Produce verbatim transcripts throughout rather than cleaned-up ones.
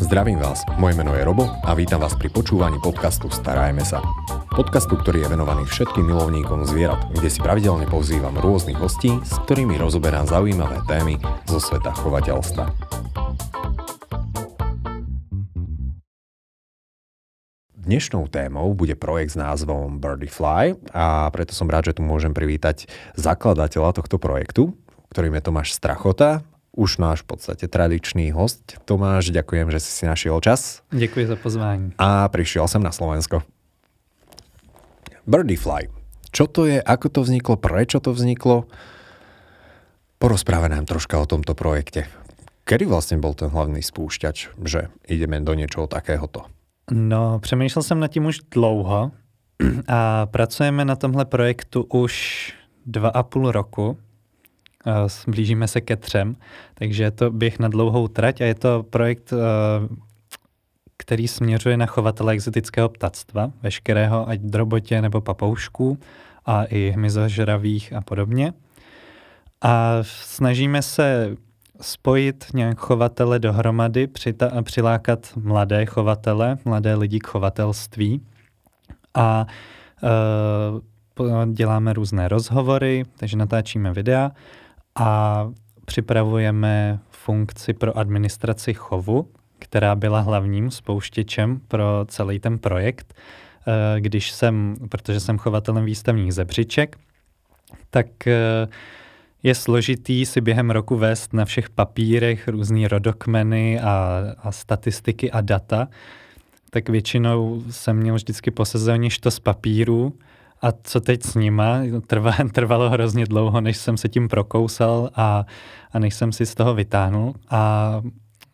Zdravím vás, moje meno je Robo a vítam vás pri počúvaní podcastu Starajme sa. Podcastu, ktorý je venovaný všetkým milovníkom zvierat, kde si pravidelne pozývam rôznych hostí, s ktorými rozoberám zaujímavé témy zo sveta chovateľstva. Dnešnou témou bude projekt s názvom BirdieFly a preto som rád, že tu môžem privítať zakladateľa tohto projektu, ktorým je Tomáš Strachota. Už náš v podstate tradičný host. Tomáš, ďakujem, že si si našiel čas. Ďakujem za pozvanie. A prišiel som na Slovensko. BirdieFly. Čo to je? Ako to vzniklo? Prečo to vzniklo? Porozpráva nám troška o tomto projekte. Kedy vlastne bol ten hlavný spúšťač, že ideme do niečoho takéhoto? No, přemýšlel som nad tím už dlouho a pracujeme na tomhle projektu už dva a půl roku. Blížíme se ke třem, takže je to běh na dlouhou trať a je to projekt, který směřuje na chovatele exotického ptactva, veškerého, ať drobotě nebo papoušků a i hmyzožravých a podobně. A snažíme se spojit nějak chovatele dohromady, přita- přilákat mladé chovatele, mladé lidi k chovatelství a e, děláme různé rozhovory, takže natáčíme videa a připravujeme funkci pro administraci chovu, která byla hlavním spouštěčem pro celý ten projekt. Když jsem, protože jsem chovatelem výstavních zebřiček, tak je složitý si během roku vést na všech papírech různý rodokmeny a, a statistiky a data. Tak většinou jsem měl vždycky po sezóně štos papírů, a co teď s nima? Trvá, trvalo hrozně dlouho, než jsem se tím prokousal a, a než jsem si z toho vytáhnul. A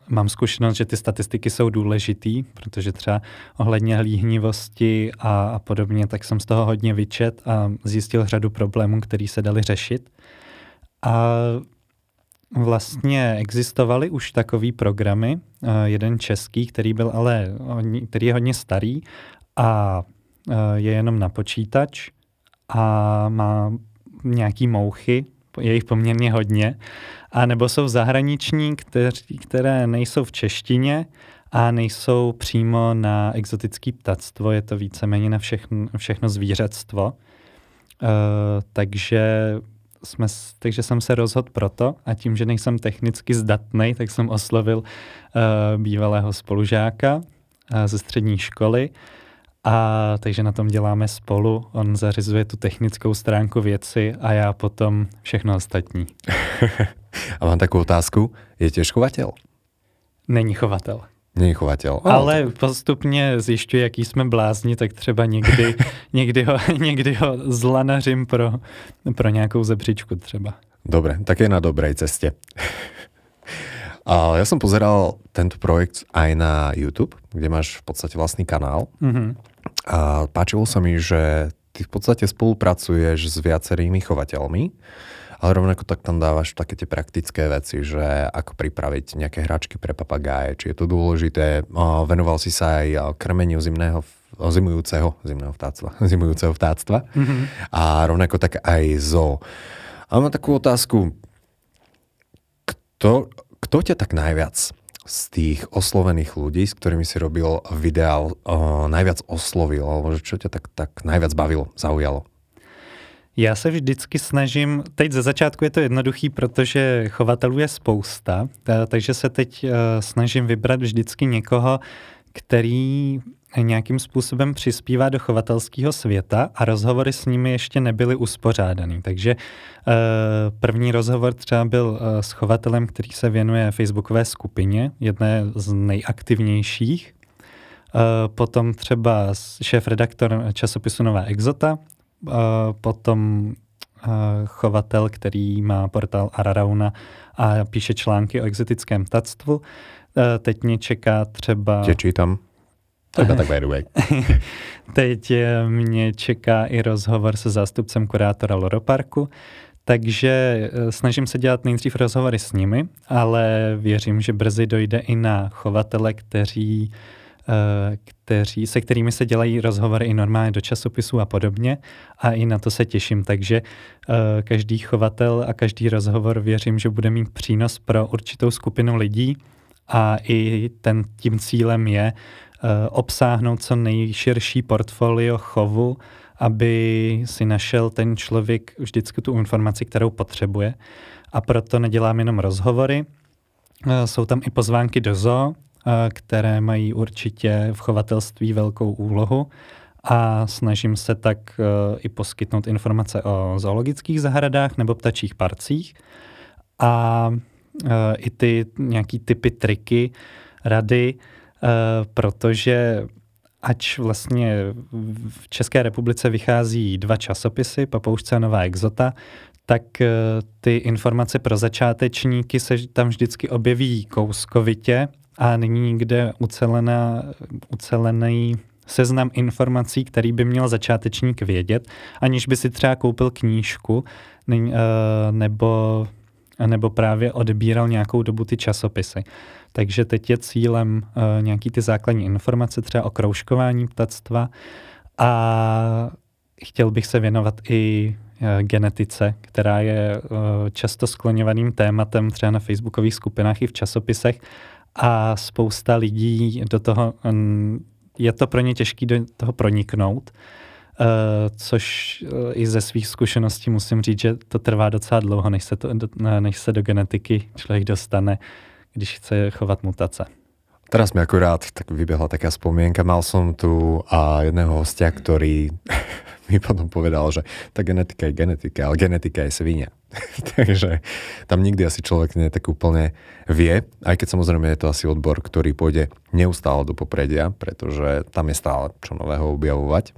mám zkušenost, že ty statistiky jsou důležitý, protože třeba ohledně hlíhnivosti a, a podobně, tak jsem z toho hodně vyčet a zjistil řadu problémů, které se daly řešit. A vlastně existovaly už takový programy, jeden český, který byl ale, který je hodně starý a je jenom na počítač a má nějaký mouchy, je jich poměrně hodně, a nebo jsou zahraniční, kteří, které nejsou v češtině a nejsou přímo na exotické ptactvo, je to víceméně na všechno, všechno zvířectvo. E, takže, jsme, takže jsem se rozhodl proto a tím, že nejsem technicky zdatný, tak jsem oslovil e, bývalého spolužáka e, ze střední školy. A takže na tom děláme spolu, on zařizuje tu technickou stránku věci a já potom všechno ostatní. A mám takovou otázku, je těž chovatel? Není chovatel. Není chovatel. Oh, ale tak postupně zjišťuji, jaký jsme blázni, tak třeba někdy, někdy, ho, někdy ho zlanařím pro, pro nějakou zebřičku třeba. Dobre, tak je na dobrej cestě. A ja som pozeral tento projekt aj na YouTube, kde máš v podstate vlastný kanál. Mm-hmm. A páčilo sa mi, že ty v podstate spolupracuješ s viacerými chovateľmi, ale rovnako tak tam dávaš také tie praktické veci, že ako pripraviť nejaké hračky pre papagáje, či je to dôležité. Venoval si sa aj krmeniu zimného, zimujúceho, zimného vtáctva, zimujúceho vtáctva. Mm-hmm. A rovnako tak aj zoo. A mám takú otázku. Kto... Kto ťa tak najviac z tých oslovených ľudí, s ktorými si robil video, uh, najviac oslovil? Alebo čo ťa tak, tak najviac bavilo, zaujalo? Já se vždycky snažím, teď ze začátku je to jednoduchý, protože chovatelů je spousta, takže se teď uh, snažím vybrat vždycky někoho, který nějakým způsobem přispívá do chovatelského světa a rozhovory s nimi ještě nebyly uspořádaný. Takže e, první rozhovor třeba byl e, s chovatelem, který se věnuje facebookové skupině, jedné z nejaktivnějších. E, potom třeba šéfredaktor časopisu Nová Exota, e, potom e, chovatel, který má portál Ararauna a píše články o exotickém ptactvu. E, teď mě čeká třeba... Těčí tam. Tak Teď mě čeká i rozhovor se zástupcem kurátora Loro Parku, takže snažím se dělat nejdřív rozhovory s nimi, ale věřím, že brzy dojde i na chovatele, kteří, kteří, se kterými se dělají rozhovory i normálně do časopisů a podobně, a i na to se těším, takže každý chovatel a každý rozhovor věřím, že bude mít přínos pro určitou skupinu lidí a i ten, tím cílem je obsáhnout co nejširší portfolio chovu, aby si našel ten člověk vždycky tu informaci, kterou potřebuje. A proto nedělám jenom rozhovory, jsou tam i pozvánky do zoo, které mají určitě v chovatelství velkou úlohu a snažím se tak i poskytnout informace o zoologických zahradách nebo ptačích parcích a i ty nějaký typy, triky, rady, protože ač vlastně v České republice vychází dva časopisy, Papoušce a Nová Exota, tak ty informace pro začátečníky se tam vždycky objeví kouskovitě a není nikde ucelená, ucelený seznam informací, který by měl začátečník vědět, aniž by si třeba koupil knížku nebo, nebo právě odebíral nějakou dobu ty časopisy. Takže teď je cílem nějaký ty základní informace, třeba o kroužkování ptactva a chtěl bych se věnovat i genetice, která je často skloňovaným tématem třeba na facebookových skupinách i v časopisech a spousta lidí do toho, je to pro ně těžké do toho proniknout, což i ze svých zkušeností musím říct, že to trvá docela dlouho, než se, to, než se do genetiky člověk dostane, když chce chovat mutace. Teraz mi akurát tak vybehla taká spomienka. Mal som tu a jedného hostia, ktorý mi potom povedal, že tá genetika je genetika, ale genetika je svinia. Takže tam nikdy asi človek nie tak úplne vie, aj keď samozrejme je to asi odbor, ktorý pôjde neustále do popredia, pretože tam je stále čo nového objavovať.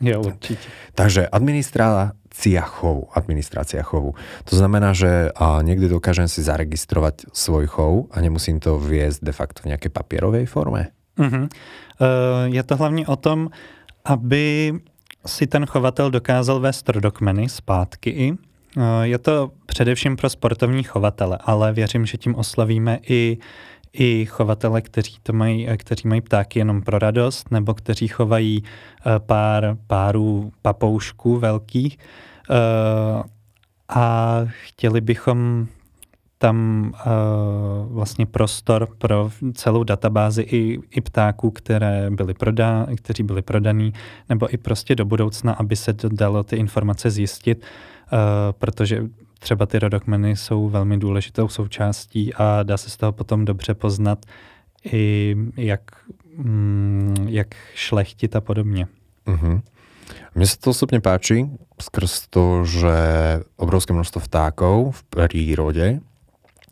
Ja, určite. Takže administrácia chovu, administrácia chovu. To znamená, že niekde dokážem si zaregistrovať svoj chov a nemusím to viesť de facto v nejakej papierovej forme? Uh-huh. Uh, je to hlavně o tom, aby si ten chovatel dokázal vést rodokmeny zpátky i. Uh, je to především pro sportovní chovatele, ale věřím, že tím oslavíme i i chovatele, kteří to mají, kteří mají ptáky jenom pro radost, nebo kteří chovají pár párů papoušků velkých. A chtěli bychom tam vlastně prostor pro celou databázi i, i ptáků, které byly prodá, kteří byli prodaný, nebo i prostě do budoucna, aby se dalo ty informace zjistit, protože třeba ty rodokmeny jsou velmi důležitou součástí a dá se z toho potom dobře poznat i jak, jak šlechtit a podobně. Uh-huh. Mne sa to osobne páči skrz to, že obrovské množstvo vtákov v prírode,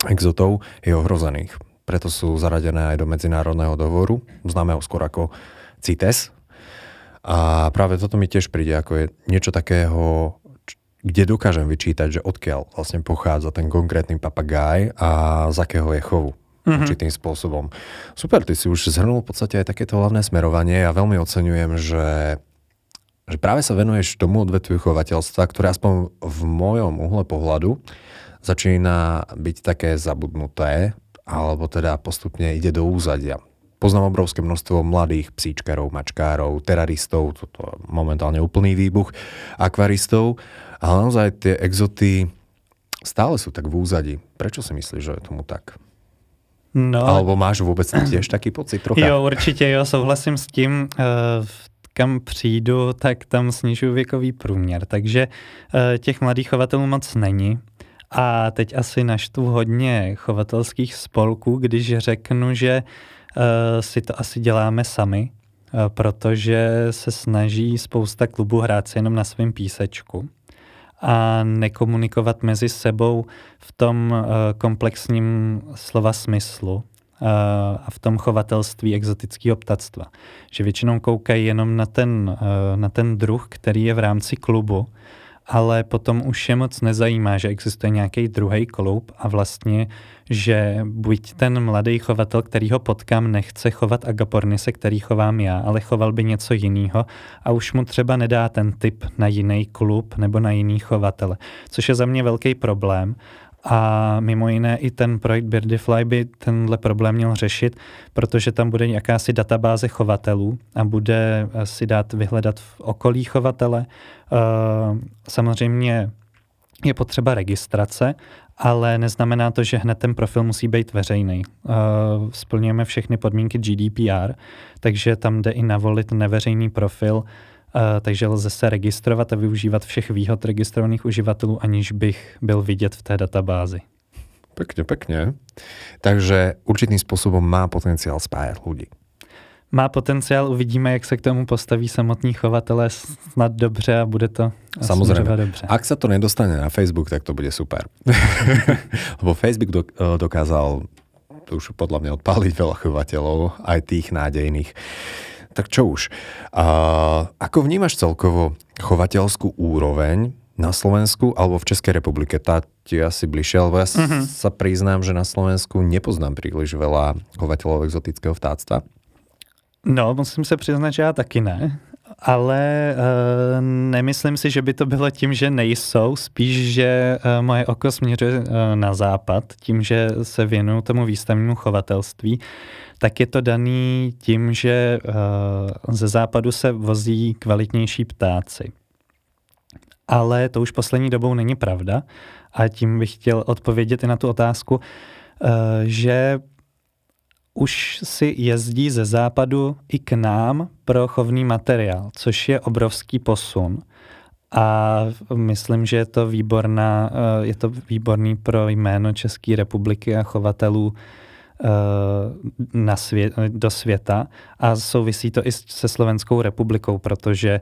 exotov, je ohrozených. Preto sú zaradené aj do medzinárodného dohovoru, známeho skôr ako CITES. A práve toto mi tiež príde, ako je niečo takého, kde dokážem vyčítať, že odkiaľ vlastne pochádza ten konkrétny papagáj a z akého je chovu. Mm-hmm. Určitým spôsobom. Super, ty si už zhrnul v podstate aj takéto hlavné smerovanie. Ja veľmi oceňujem, že, že práve sa venuješ tomu odvetviu chovateľstva, ktoré aspoň v mojom uhle pohľadu začína byť také zabudnuté, alebo teda postupne ide do úzadia. Poznám obrovské množstvo mladých psíčkarov, mačkárov, teraristov, toto momentálne úplný výbuch, akvaristov, ale naozaj tie exoty stále sú tak v úzadi. Prečo si myslíš, že je tomu tak? No, alebo máš vôbec tiež taký pocit trocha? Jo, určite, jo, souhlasím s tím, kam přijdu, tak tam snižuju věkový průměr, takže těch mladých chovatelů moc není. A teď asi naštvu hodně chovatelských spolků, když řeknu, že Uh, si to asi děláme sami, uh, protože se snaží spousta klubů hrát si jenom na svém písečku a nekomunikovat mezi sebou v tom uh, komplexním slova smyslu uh, a v tom chovatelství exotického ptactva. Že většinou koukají jenom na ten, uh, na ten druh, který je v rámci klubu, ale potom už je moc nezajímá, že existuje nějaký druhý klub a vlastně, že buď ten mladý chovatel, který ho potkám, nechce chovat agapornise, který chovám já, ale choval by něco jiného a už mu třeba nedá ten tip na jiný klub nebo na jiný chovatele, což je za mě velký problém. A mimo jiné i ten projekt BirdieFly by tenhle problém měl řešit, protože tam bude jakási databáze chovatelů a bude si dát vyhledat v okolí chovatele. Samozřejmě je potřeba registrace ale neznamená to, že hned ten profil musí být veřejný. Splňujeme všechny podmínky G D P R, takže tam jde i navolit neveřejný profil, takže lze se registrovat a využívat všech výhod registrovaných uživatelů, aniž bych byl vidět v té databázi. Pekne, pekne. Takže určitým spôsobom má potenciál spájať ľudí. Má potenciál, uvidíme, jak se k tomu postaví samotní chovatelé, snad dobře a bude to... Samozrejme. Dobře. Ak sa to nedostane na Facebook, tak to bude super. Lebo Facebook dokázal už podľa mňa odpáliť veľa chovateľov, aj tých nádejných. Tak čo už. A ako vnímaš celkovo chovateľskú úroveň na Slovensku alebo v Českej republike? Tá ti asi bližšie, alebo ja uh-huh. sa priznám, že na Slovensku nepoznám príliš veľa chovateľov exotického vtáctva. No, musím se přiznat, že já taky ne, ale e, nemyslím si, že by to bylo tím, že nejsou, spíš, že e, moje oko směřuje e, na západ, tím, že se věnuju tomu výstavnímu chovatelství, tak je to daný tím, že e, ze západu se vozí kvalitnější ptáci. Ale to už poslední dobou není pravda a tím bych chtěl odpovědět i na tu otázku, že už si jezdí ze západu i k nám pro chovný materiál, což je obrovský posun a myslím, že je to, výborná, je to výborný pro jméno České republiky a chovatelů na svě- do světa a souvisí to i se Slovenskou republikou, protože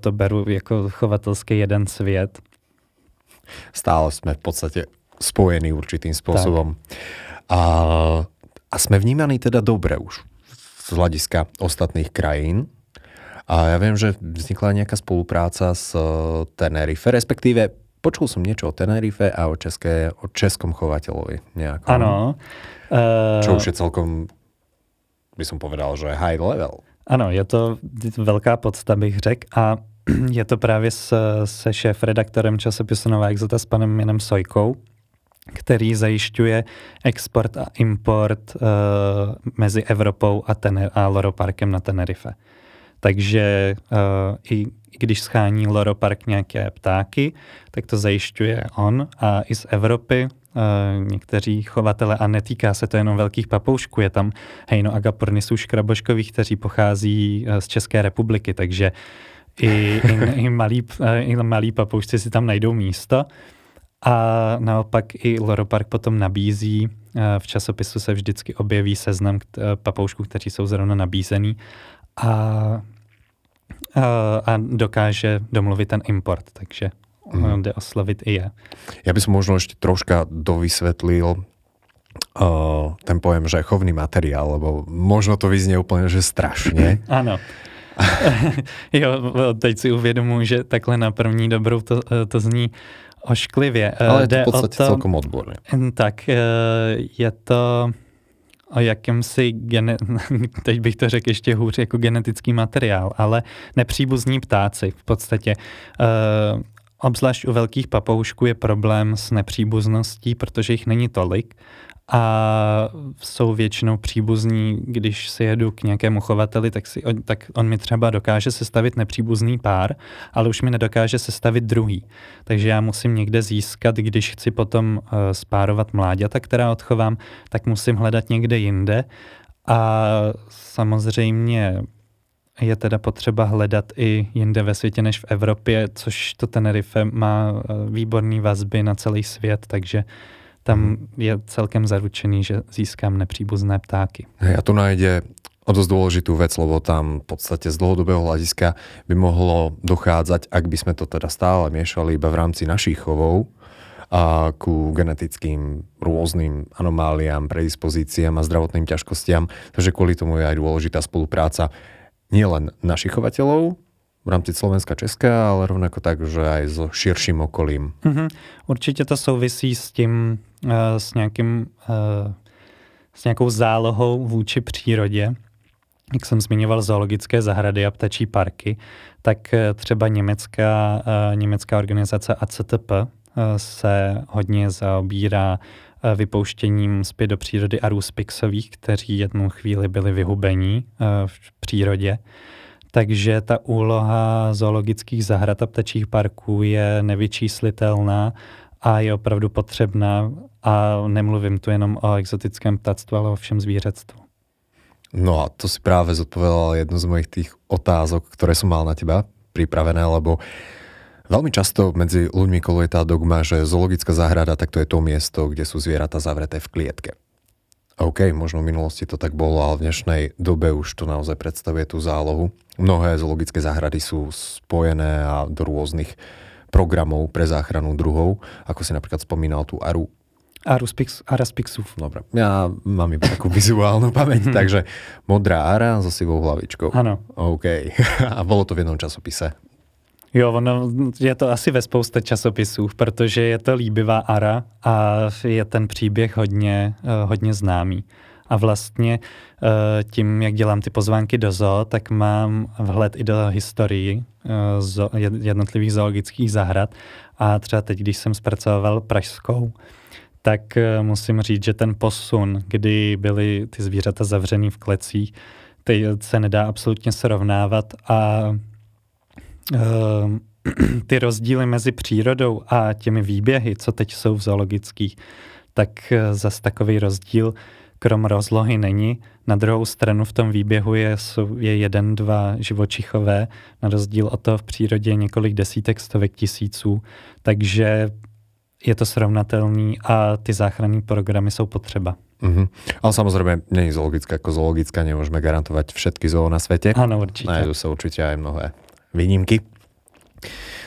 to beru jako chovatelský jeden svět. Stále jsme v podstatě spojení určitým způsobem. A, a jsme vnímaní teda dobré už z hlediska ostatních krajín. A já vím, že vznikla nějaká spolupráca s Tenerife, respektive počul som niečo o Tenerife a o, české, o českom chovateľovi nejakom. Áno. Čo už je celkom, by som povedal, že high level. Ano, je to velká podsta, bych řekl. A je to právě se, se šéfredaktorem časopisu Nová Exota s panem Jenem Sojkou, který zajišťuje export a import uh, mezi Evropou a, tener, a Loro Parkem na Tenerife. Takže uh, i když schání Loro Park nějaké ptáky, tak to zajišťuje on a i z Evropy uh, někteří chovatele, a netýká se to jenom velkých papoušků, je tam hejno agapornisů škraboškových, kteří pochází uh, z České republiky, takže i, i, i, malí, uh, i malí papoušci si tam najdou místo. A naopak i Loro Park potom nabízí, v časopisu se vždycky objeví seznam papoušků, kteří jsou zrovna nabízený a, a, a dokáže domluvit ten import, takže mm. jde oslovit i je. Ja by som možno ešte troška dovysvetlil uh, ten pojem, že je chovný materiál, lebo možno to vyznie úplne, že strašne. Áno. Jo, teď si uvědomuji, že takhle na první dobrou to, to zní ošklivě. Ale je to v podstatě celkom odborně. Tak je to o jakémsi, gene... teď bych to řekl ještě hůř, jako genetický materiál, ale nepříbuzní ptáci v podstatě. Obzvlášť u velkých papoušků je problém s nepříbuzností, protože jich není tolik a jsou většinou příbuzní, když si jedu k nějakému chovateli, tak, si, tak on mi třeba dokáže sestavit nepříbuzný pár, ale už mi nedokáže sestavit druhý. Takže já musím někde získat, když chci potom uh, spárovat mláďata, která odchovám, tak musím hledat někde jinde a samozřejmě je teda potřeba hledat i jinde ve světě než v Evropě, což to Tenerife má výborný vazby na celý svět, takže tam je celkem zaručený, že získám nepříbuzné ptáky. A tu nájde o dosť dôležitú vec, lebo tam v podstate z dlhodobého hľadiska by mohlo dochádzať, ak by sme to teda stále miešali iba v rámci našich chovov, a ku genetickým rôznym anomáliám, predispozíciám a zdravotným ťažkostiam. Takže kvôli tomu je aj dôležitá spolupráca nielen našich chovateľov v rámci Slovenska, Česka, ale rovnako tak, že aj so širším okolím. Mm-hmm. Určitě to souvisí s tím, s nějakým, s nějakou zálohou vůči přírodě. Jak jsem zmiňoval zoologické zahrady a ptačí parky, tak třeba německá, německá organizace A C T P se hodně zaobírá vypouštěním zpět do přírody Arů spixových, kteří jednou chvíli byli vyhubení v přírodě. Takže ta úloha zoologických zahrad a ptačích parků je nevyčíslitelná a je opravdu potřebná a nemluvím tu jenom o exotickém ptactvu, ale o všem zvířectvu. No a to si práve zodpovedal jednu z mojich tých otázok, ktoré som mal na teba pripravené, lebo veľmi často medzi ľuďmi koluje tá dogma, že zoologická záhrada, tak to je to miesto, kde sú zvieratá zavreté v klietke. OK, možno v minulosti to tak bolo, ale v dnešnej dobe už to naozaj predstavuje tú zálohu. Mnohé zoologické záhrady sú spojené a do rôznych programov pre záchranu druhov, ako si napríklad spomínal tú Aru. Aru spix, Ara spixu. Dobre, ja mám iba takú vizuálnu pamäť, takže modrá ara so sivou hlavičkou. Áno. OK. A bolo to v jednom časopise. Jo, ono je to asi ve spoustě časopisů, protože je to líbivá ara a je ten příběh hodně, hodně známý. A vlastně tím, jak dělám ty pozvánky do zoo, tak mám vhled i do historii jednotlivých zoologických zahrad. A třeba teď, když jsem zpracoval pražskou, tak musím říct, že ten posun, kdy byly ty zvířata zavřený v klecích, teď se nedá absolutně srovnávat a ty rozdíly mezi přírodou a těmi výběhy, co teď jsou v zoologických, tak zas takový rozdíl krom rozlohy není. Na druhou stranu v tom výběhu je, je jeden, dva živočichové, na rozdíl od toho v přírodě několik desítek, stovek tisíců, takže je to srovnatelný a ty záchranné programy jsou potřeba. Uh-huh. Ale samozrejme, nie je zoologická ako zoologická, nemôžeme garantovať všetky zoo na svete. Áno, určite. Nájdú sa určite aj mnohé výnimky.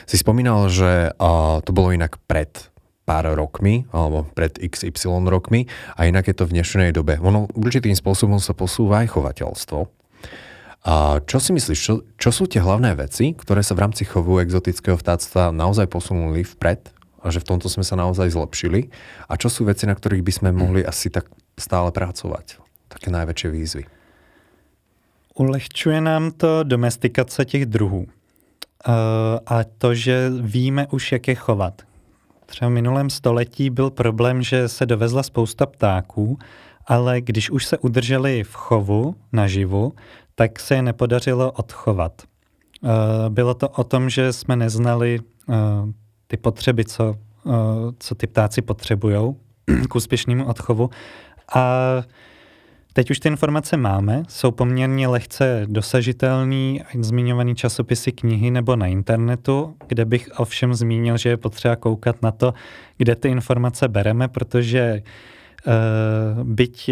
Si spomínal, že uh, to bolo inak pred pár rokmi, alebo pred iks ypsilon rokmi, a inak je to v dnešnej dobe. Ono určitým spôsobom sa posúva aj chovateľstvo. Uh, čo si myslíš, čo, čo sú tie hlavné veci, ktoré sa v rámci chovu exotického vtáctva naozaj posunuli vpred, a že v tomto sme sa naozaj zlepšili? A čo sú veci, na ktorých by sme mohli asi tak stále pracovať? Také najväčšie výzvy. Ulehčuje nám to domestikace těch druhů. A to, že víme už, jak je chovat. Třeba v minulém století byl problém, že se dovezla spousta ptáků, ale když už se udrželi v chovu naživu, tak se je nepodařilo odchovat. Bylo to o tom, že jsme neznali ty potřeby, co, co ty ptáci potřebujou k úspěšnému odchovu. A teď už ty informace máme, jsou poměrně lehce dosažitelný, zmiňovaný časopisy, knihy nebo na internetu, kde bych ovšem zmínil, že je potřeba koukat na to, kde ty informace bereme, protože uh, byť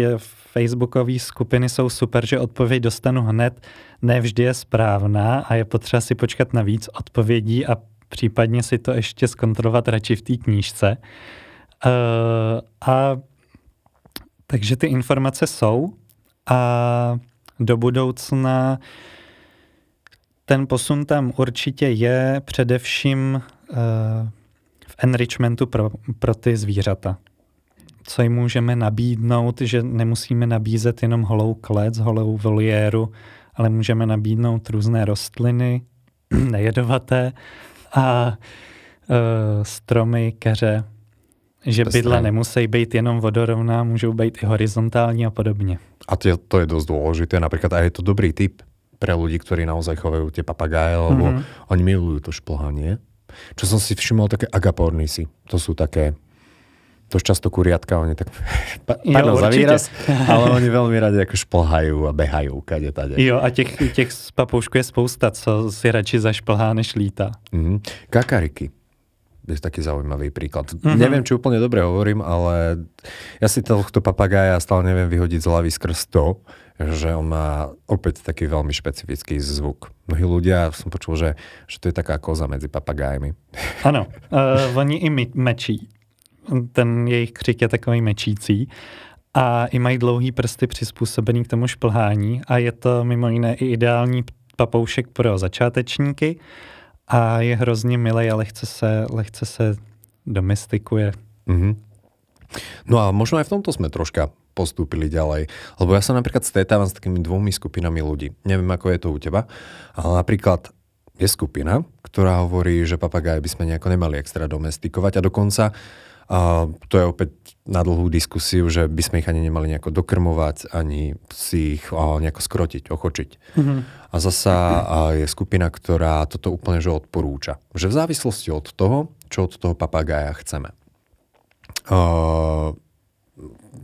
facebookové skupiny jsou super, že odpověď dostanu hned, ne vždy je správná a je potřeba si počkat na víc odpovědí a případně si to ještě zkontrolovat radši v té knížce. Uh, a Takže ty informace jsou a do budoucna ten posun tam určitě je především uh, v enrichmentu pro, pro ty zvířata. Co jim můžeme nabídnout, že nemusíme nabízet jenom holou klec, holou voliéru, ale můžeme nabídnout různé rostliny, nejedovaté a uh, stromy, keře. Že bydla nemusí být jenom vodorovná, můžou být i horizontální a podobně. A to je, to je dosť dôležité. Napríklad aj je to dobrý tip pre ľudí, ktorí naozaj chovajú tie papagáje, lebo mm-hmm. oni milujú to šplhanie. Čo som si všimol, také agapornisy. To sú také, to často kuriatka, oni tak, pa, pardon za výraz, ale oni veľmi radi ako šplhajú a behajú kade tade. Jo, a těch, těch z papoušku je spousta, co si radši zašplhá, než lítá. Mm-hmm. Kakariky. Je taký zaujímavý príklad. Mm-hmm. Neviem, či úplne dobre hovorím, ale ja si tohto papagája stále neviem vyhodiť z hlavy skrz to, že on má opäť taký veľmi špecifický zvuk. Mnohí ľudia, som počul, že, že to je taká koza medzi papagájmi. Áno, uh, oni i mečí. Ten jejich křik je takový mečící a i mají dlouhý prsty přizpůsobený k tomu šplhání a je to mimo jiné i ideální papoušek pro začátečníky. A je hrozně milej a lehce se, lehce se domestikuje. Mm-hmm. No a možno aj v tomto sme troška postúpili ďalej. Lebo ja sa napríklad stretávam s takými dvomi skupinami ľudí. Neviem, ako je to u teba, ale napríklad je skupina, ktorá hovorí, že papagáje by sme nejako nemali extra domestikovať a dokonca a to je opäť na dlhú diskusiu, že by sme ich ani nemali nejako dokrmovať, ani si ich nejako skrotiť, ochočiť. Mm-hmm. A zasa je skupina, ktorá toto úplne že odporúča. Že v závislosti od toho, čo od toho papagája chceme. Uh,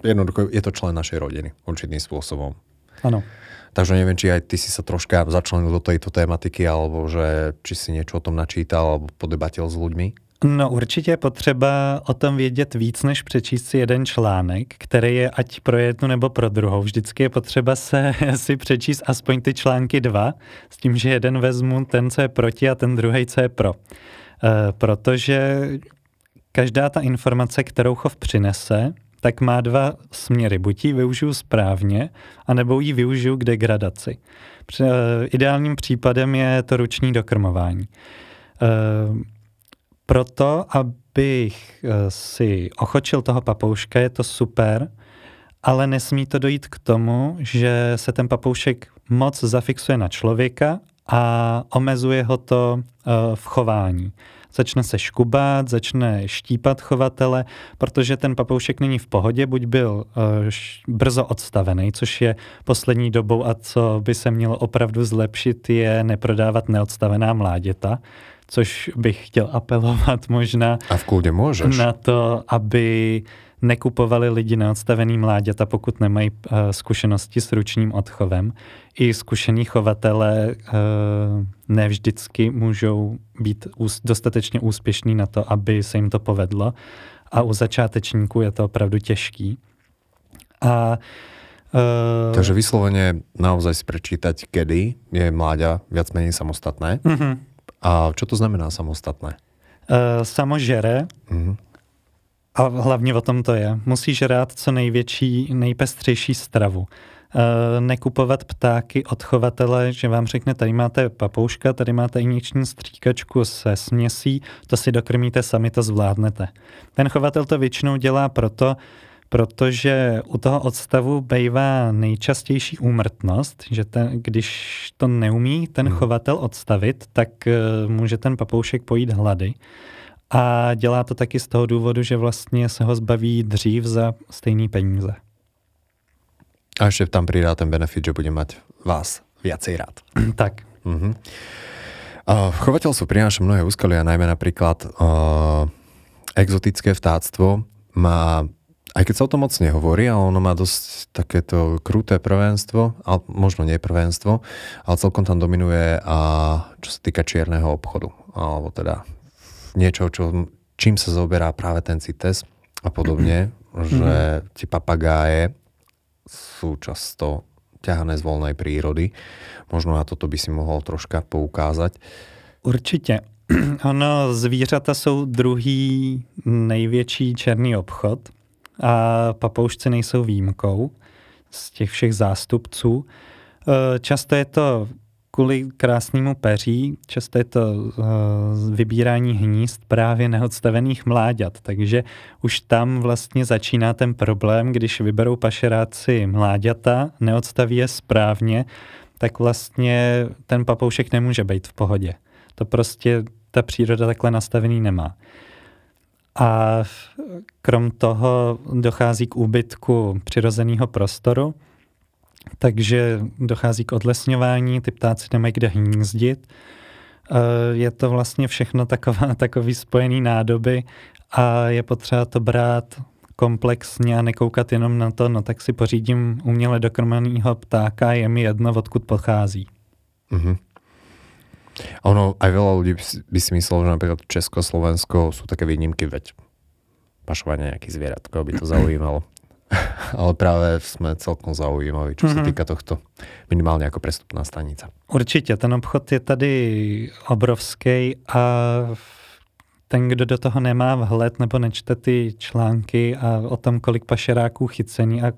jednoducho je to člen našej rodiny určitým spôsobom. Áno. Takže neviem, či aj ty si sa troška začlenil do tejto tématiky, alebo že či si niečo o tom načítal, alebo podebatil s ľuďmi? No určitě je potřeba o tom vědět víc, než přečíst si jeden článek, který je ať pro jednu nebo pro druhou. Vždycky je potřeba se, si přečíst aspoň ty články dva, s tím, že jeden vezmu ten, co je proti a ten druhý, co je pro. E, protože každá ta informace, kterou chov přinese, tak má dva směry. Buď ji využiju správně, anebo ji využiju k degradaci. Při, e, ideálním případem je to ruční dokrmování. E, Proto, abych si ochočil toho papouška, je to super, ale nesmí to dojít k tomu, že se ten papoušek moc zafixuje na člověka a omezuje ho to v chování. Začne se škubat, začne štípat chovatele, protože ten papoušek není v pohodě, buď byl brzo odstavený, což je poslední dobou a co by se mělo opravdu zlepšit, je neprodávat neodstavená mláděta. Což bych chtěl apelovat možná a v kľude můžeš. Na to, aby nekupovali lidi neodstavený mláďata, pokud nemají uh, zkušenosti s ručním odchovem. I zkušení chovatelé uh, ne vždycky můžou být ús- dostatečně úspěšní na to, aby se jim to povedlo. A u začátečníků je to opravdu těžký. A Uh... Takže vyslovene naozaj si prečítať, kedy je mláďa viac menej samostatné. Uh-huh. A čo to znamená samostatné? Uh, samožere. Uh-huh. A hlavně o tom to je. Musíš žrát co největší, nejpestřejší stravu. Uh, nekupovat ptáky od chovatele, že vám řekne, tady máte papouška, tady máte injekční stříkačku se směsí, to si dokrmíte sami, to zvládnete. Ten chovatel to většinou dělá proto, protože u toho odstavu bývá nejčastější úmrtnost, že ten, když to neumí ten chovatel odstavit, tak uh, může ten papoušek pojít hlady. A dělá to taky z toho důvodu, že vlastně se ho zbaví dřív za stejný peníze. A ještě tam přidá ten benefit, že bude mať vás viacej rád. Tak. Uh-huh. Uh, chovateľstvo prináša mnohé úskalia, najmä napríklad uh, exotické vtáctvo má... Aj keď sa o tom moc nehovorí, ale ono má dosť takéto kruté prvenstvo, ale možno nie prvenstvo, ale celkom tam dominuje a čo sa týka čierneho obchodu, alebo teda niečo, čo, čím sa zaoberá práve ten CITES a podobne, že tie papagáje sú často ťahané z voľnej prírody. Možno na toto by si mohol troška poukázať. Určite. Ono, zvířata sú druhý nejväčší černý obchod. A papoušci nejsou výjimkou z těch všech zástupců. Často je to kvůli krásnému peří, často je to vybírání hnízd právě neodstavených mláďat, takže už tam vlastně začíná ten problém, když vyberou pašeráci mláďata, neodstaví je správně, tak vlastně ten papoušek nemůže být v pohodě. To prostě ta příroda takhle nastavený nemá. A krom toho dochází k úbytku přirozeného prostoru, takže dochází k odlesňování, ty ptáci nemají kde hnízdit. Je to vlastně všechno taková, takový spojený nádoby a je potřeba to brát komplexně a nekoukat jenom na to, no tak si pořídím uměle dokrmenýho ptáka, je mi jedno, odkud pochází. Mhm. A ono, aj veľa ľudí by si myslelo, že napríklad Česko, Slovensko sú také výnimky, veď pašovanie nejakých zvieratko by to zaujímalo. Ale práve sme celkom zaujímaví, čo mm-hmm. sa týka tohto minimálne ako prestupná stanica. Určite, ten obchod je tady obrovský a ten, kdo do toho nemá vhled nebo nečte ty články a o tom, kolik pašeráků chycení a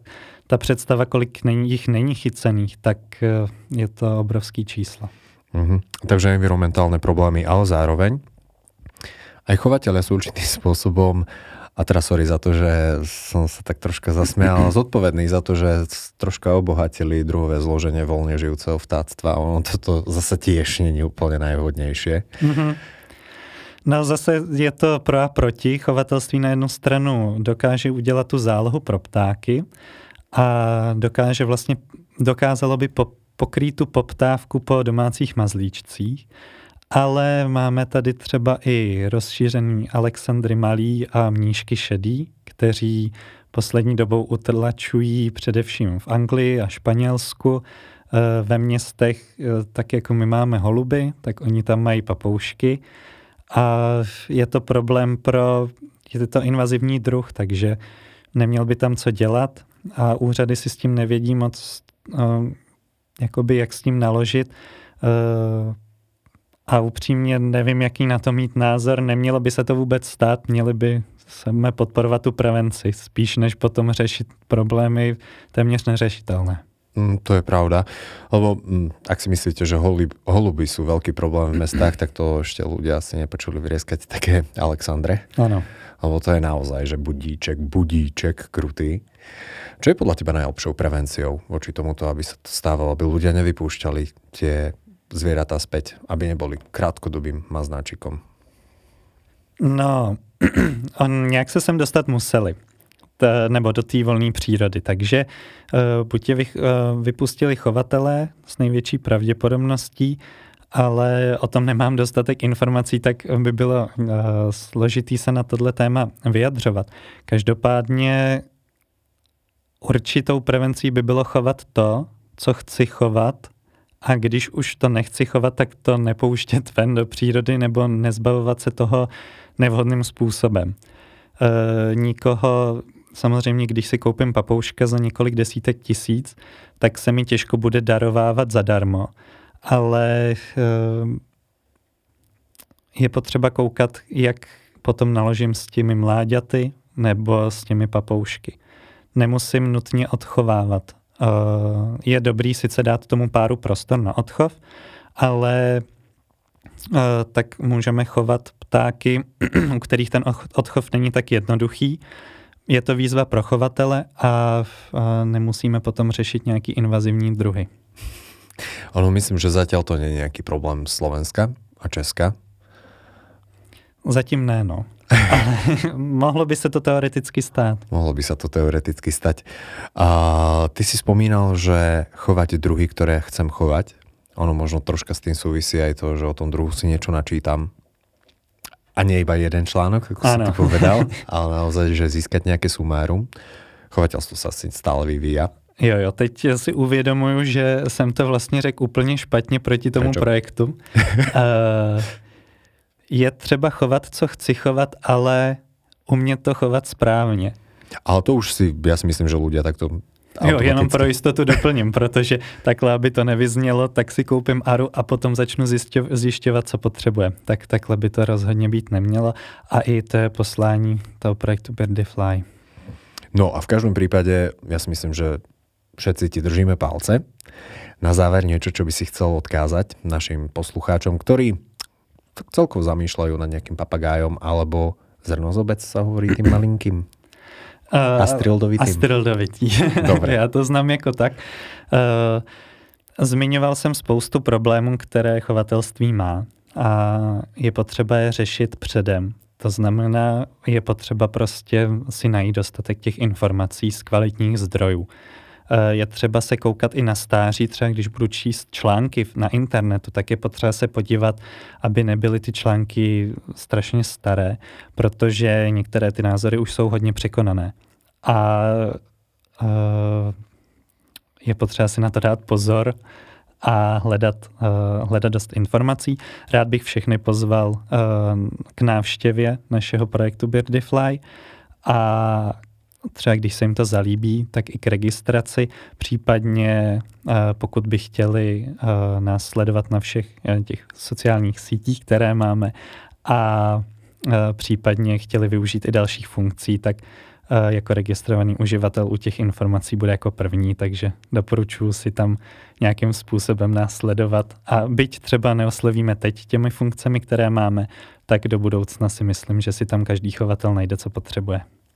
ta představa, kolik jich není chycených, tak je to obrovský číslo. Uh-huh. Takže environmentálne problémy, ale zároveň aj chovatelia sú určitým spôsobom, a teraz sorry za to, že som sa tak troška zasmial, zodpovedný za to, že troška obohatili druhové zloženie voľne žijúceho vtáctva. Ono toto zase tiež nie je úplne najvhodnejšie. Uh-huh. No zase je to pro a proti. Chovatelství na jednu stranu dokáže udělat tu zálohu pro ptáky a dokáže vlastně, dokázalo by po pokrýt tu poptávku po domácích mazlíčcích Ale máme tady třeba i rozšířený Alexandry Malý a mníšky šedý, kteří poslední dobou utlačují především v Anglii a Španělsku. Ve městech, tak jako my máme holuby, tak oni tam mají papoušky. A je to problém pro, je to invazivní druh, takže neměl by tam co dělat a úřady si s tím nevědí moc, jakoby jak s tím naložit. A upřímně nevím, jaký na to mít názor. Nemělo by se to vůbec stát, měli by jsme podporovat tu prevenci, spíš než potom řešit problémy téměř neřešitelné. Mm, to je pravda, lebo mm, ak si myslíte, že holub, holuby sú veľký problém v mestách, tak to ešte ľudia asi nepočuli vrieskať také Alexandre. Áno. Lebo to je naozaj, že budíček, budíček krutý. Čo je podľa teba najlepšou prevenciou voči tomuto, aby sa to stávalo, aby ľudia nevypúšťali tie zvieratá späť, aby neboli krátkodobým maznáčikom? No, on nějak se sem dostat museli. T, nebo do té volné přírody. Takže uh, buď je vych, uh, vypustili chovatelé s největší pravděpodobností, ale o tom nemám dostatek informací, tak by bylo uh, složitý se na tohle téma vyjadřovat. Každopádně určitou prevencí by bylo chovat to, co chci chovat, a když už to nechci chovat, tak to nepouštět ven do přírody nebo nezbavovat se toho nevhodným způsobem. Uh, nikoho... Samozřejmě, když si koupím papouška za několik desítek tisíc, tak se mi těžko bude darovávat zadarmo. Ale je potřeba koukat, jak potom naložím s těmi mláďaty nebo s těmi papoušky. Nemusím nutně odchovávat. Je dobrý sice dát tomu páru prostor na odchov, ale tak můžeme chovat ptáky, u kterých ten odchov není tak jednoduchý. Je to výzva pro chovatele a, a nemusíme potom řešit nějaký invazivní druhy. Ono, myslím, že zatiaľ to nie je nejaký problém Slovenska a Česka. Zatím ne, no. Ale mohlo by sa to teoreticky stať. Mohlo by sa to teoreticky stať. A ty si spomínal, že chovať druhy, ktoré chcem chovať. Ono možno troška s tým súvisí aj to, že o tom druhu si niečo načítam. A nie iba jeden článok, ako ano. Som ti povedal, ale naozaj, že získať nejaké sumárum. Chovateľstvo sa si stále vyvíja. Jo, jo, teď si uvědomuju, že jsem to vlastně řekl úplně špatně proti tomu Prečo? projektu. Je třeba chovat, co chci chovat, ale umět to chovat správně. Ale to už si, já si myslím, že ľudia takto... Jo, jenom pro jistotu doplním, protože takhle, aby to nevyznělo, tak si koupím aru a potom začnu zjišťovat, co potřebuje. Tak takhle by to rozhodně být nemělo a i to je poslání toho projektu BirdieFly. No a v každom prípade, ja si myslím, že všetci ti držíme palce. Na záver niečo, čo by si chcel odkázať našim poslucháčom, ktorí celkovo zamýšľajú nad nejakým papagájom alebo zrnozobec sa hovorí tým malinkým. Astrildovitým. Astrildovitý. Dobre. Já to znám jako tak. Zmiňoval jsem spoustu problémů, které chovatelství má a je potřeba je řešit předem. To znamená, je potřeba prostě si najít dostatek těch informací z kvalitních zdrojů. Je třeba se koukat i na stáří, třeba když budu číst články na internetu, tak je potřeba se podívat, aby nebyly ty články strašně staré, protože některé ty názory už jsou hodně překonané. A uh, je potřeba si na to dát pozor a hledat, uh, hledat dost informací. Rád bych všechny pozval uh, k návštěvě našeho projektu BirdieFly a třeba když se jim to zalíbí, tak i k registraci, případně pokud by chtěli nás sledovat na všech těch sociálních sítích, které máme a případně chtěli využít i dalších funkcí, tak jako registrovaný uživatel u těch informací bude jako první, takže doporučuji si tam nějakým způsobem nás sledovat a byť třeba neoslovíme teď těmi funkcemi, které máme, tak do budoucna si myslím, že si tam každý chovatel najde, co potřebuje.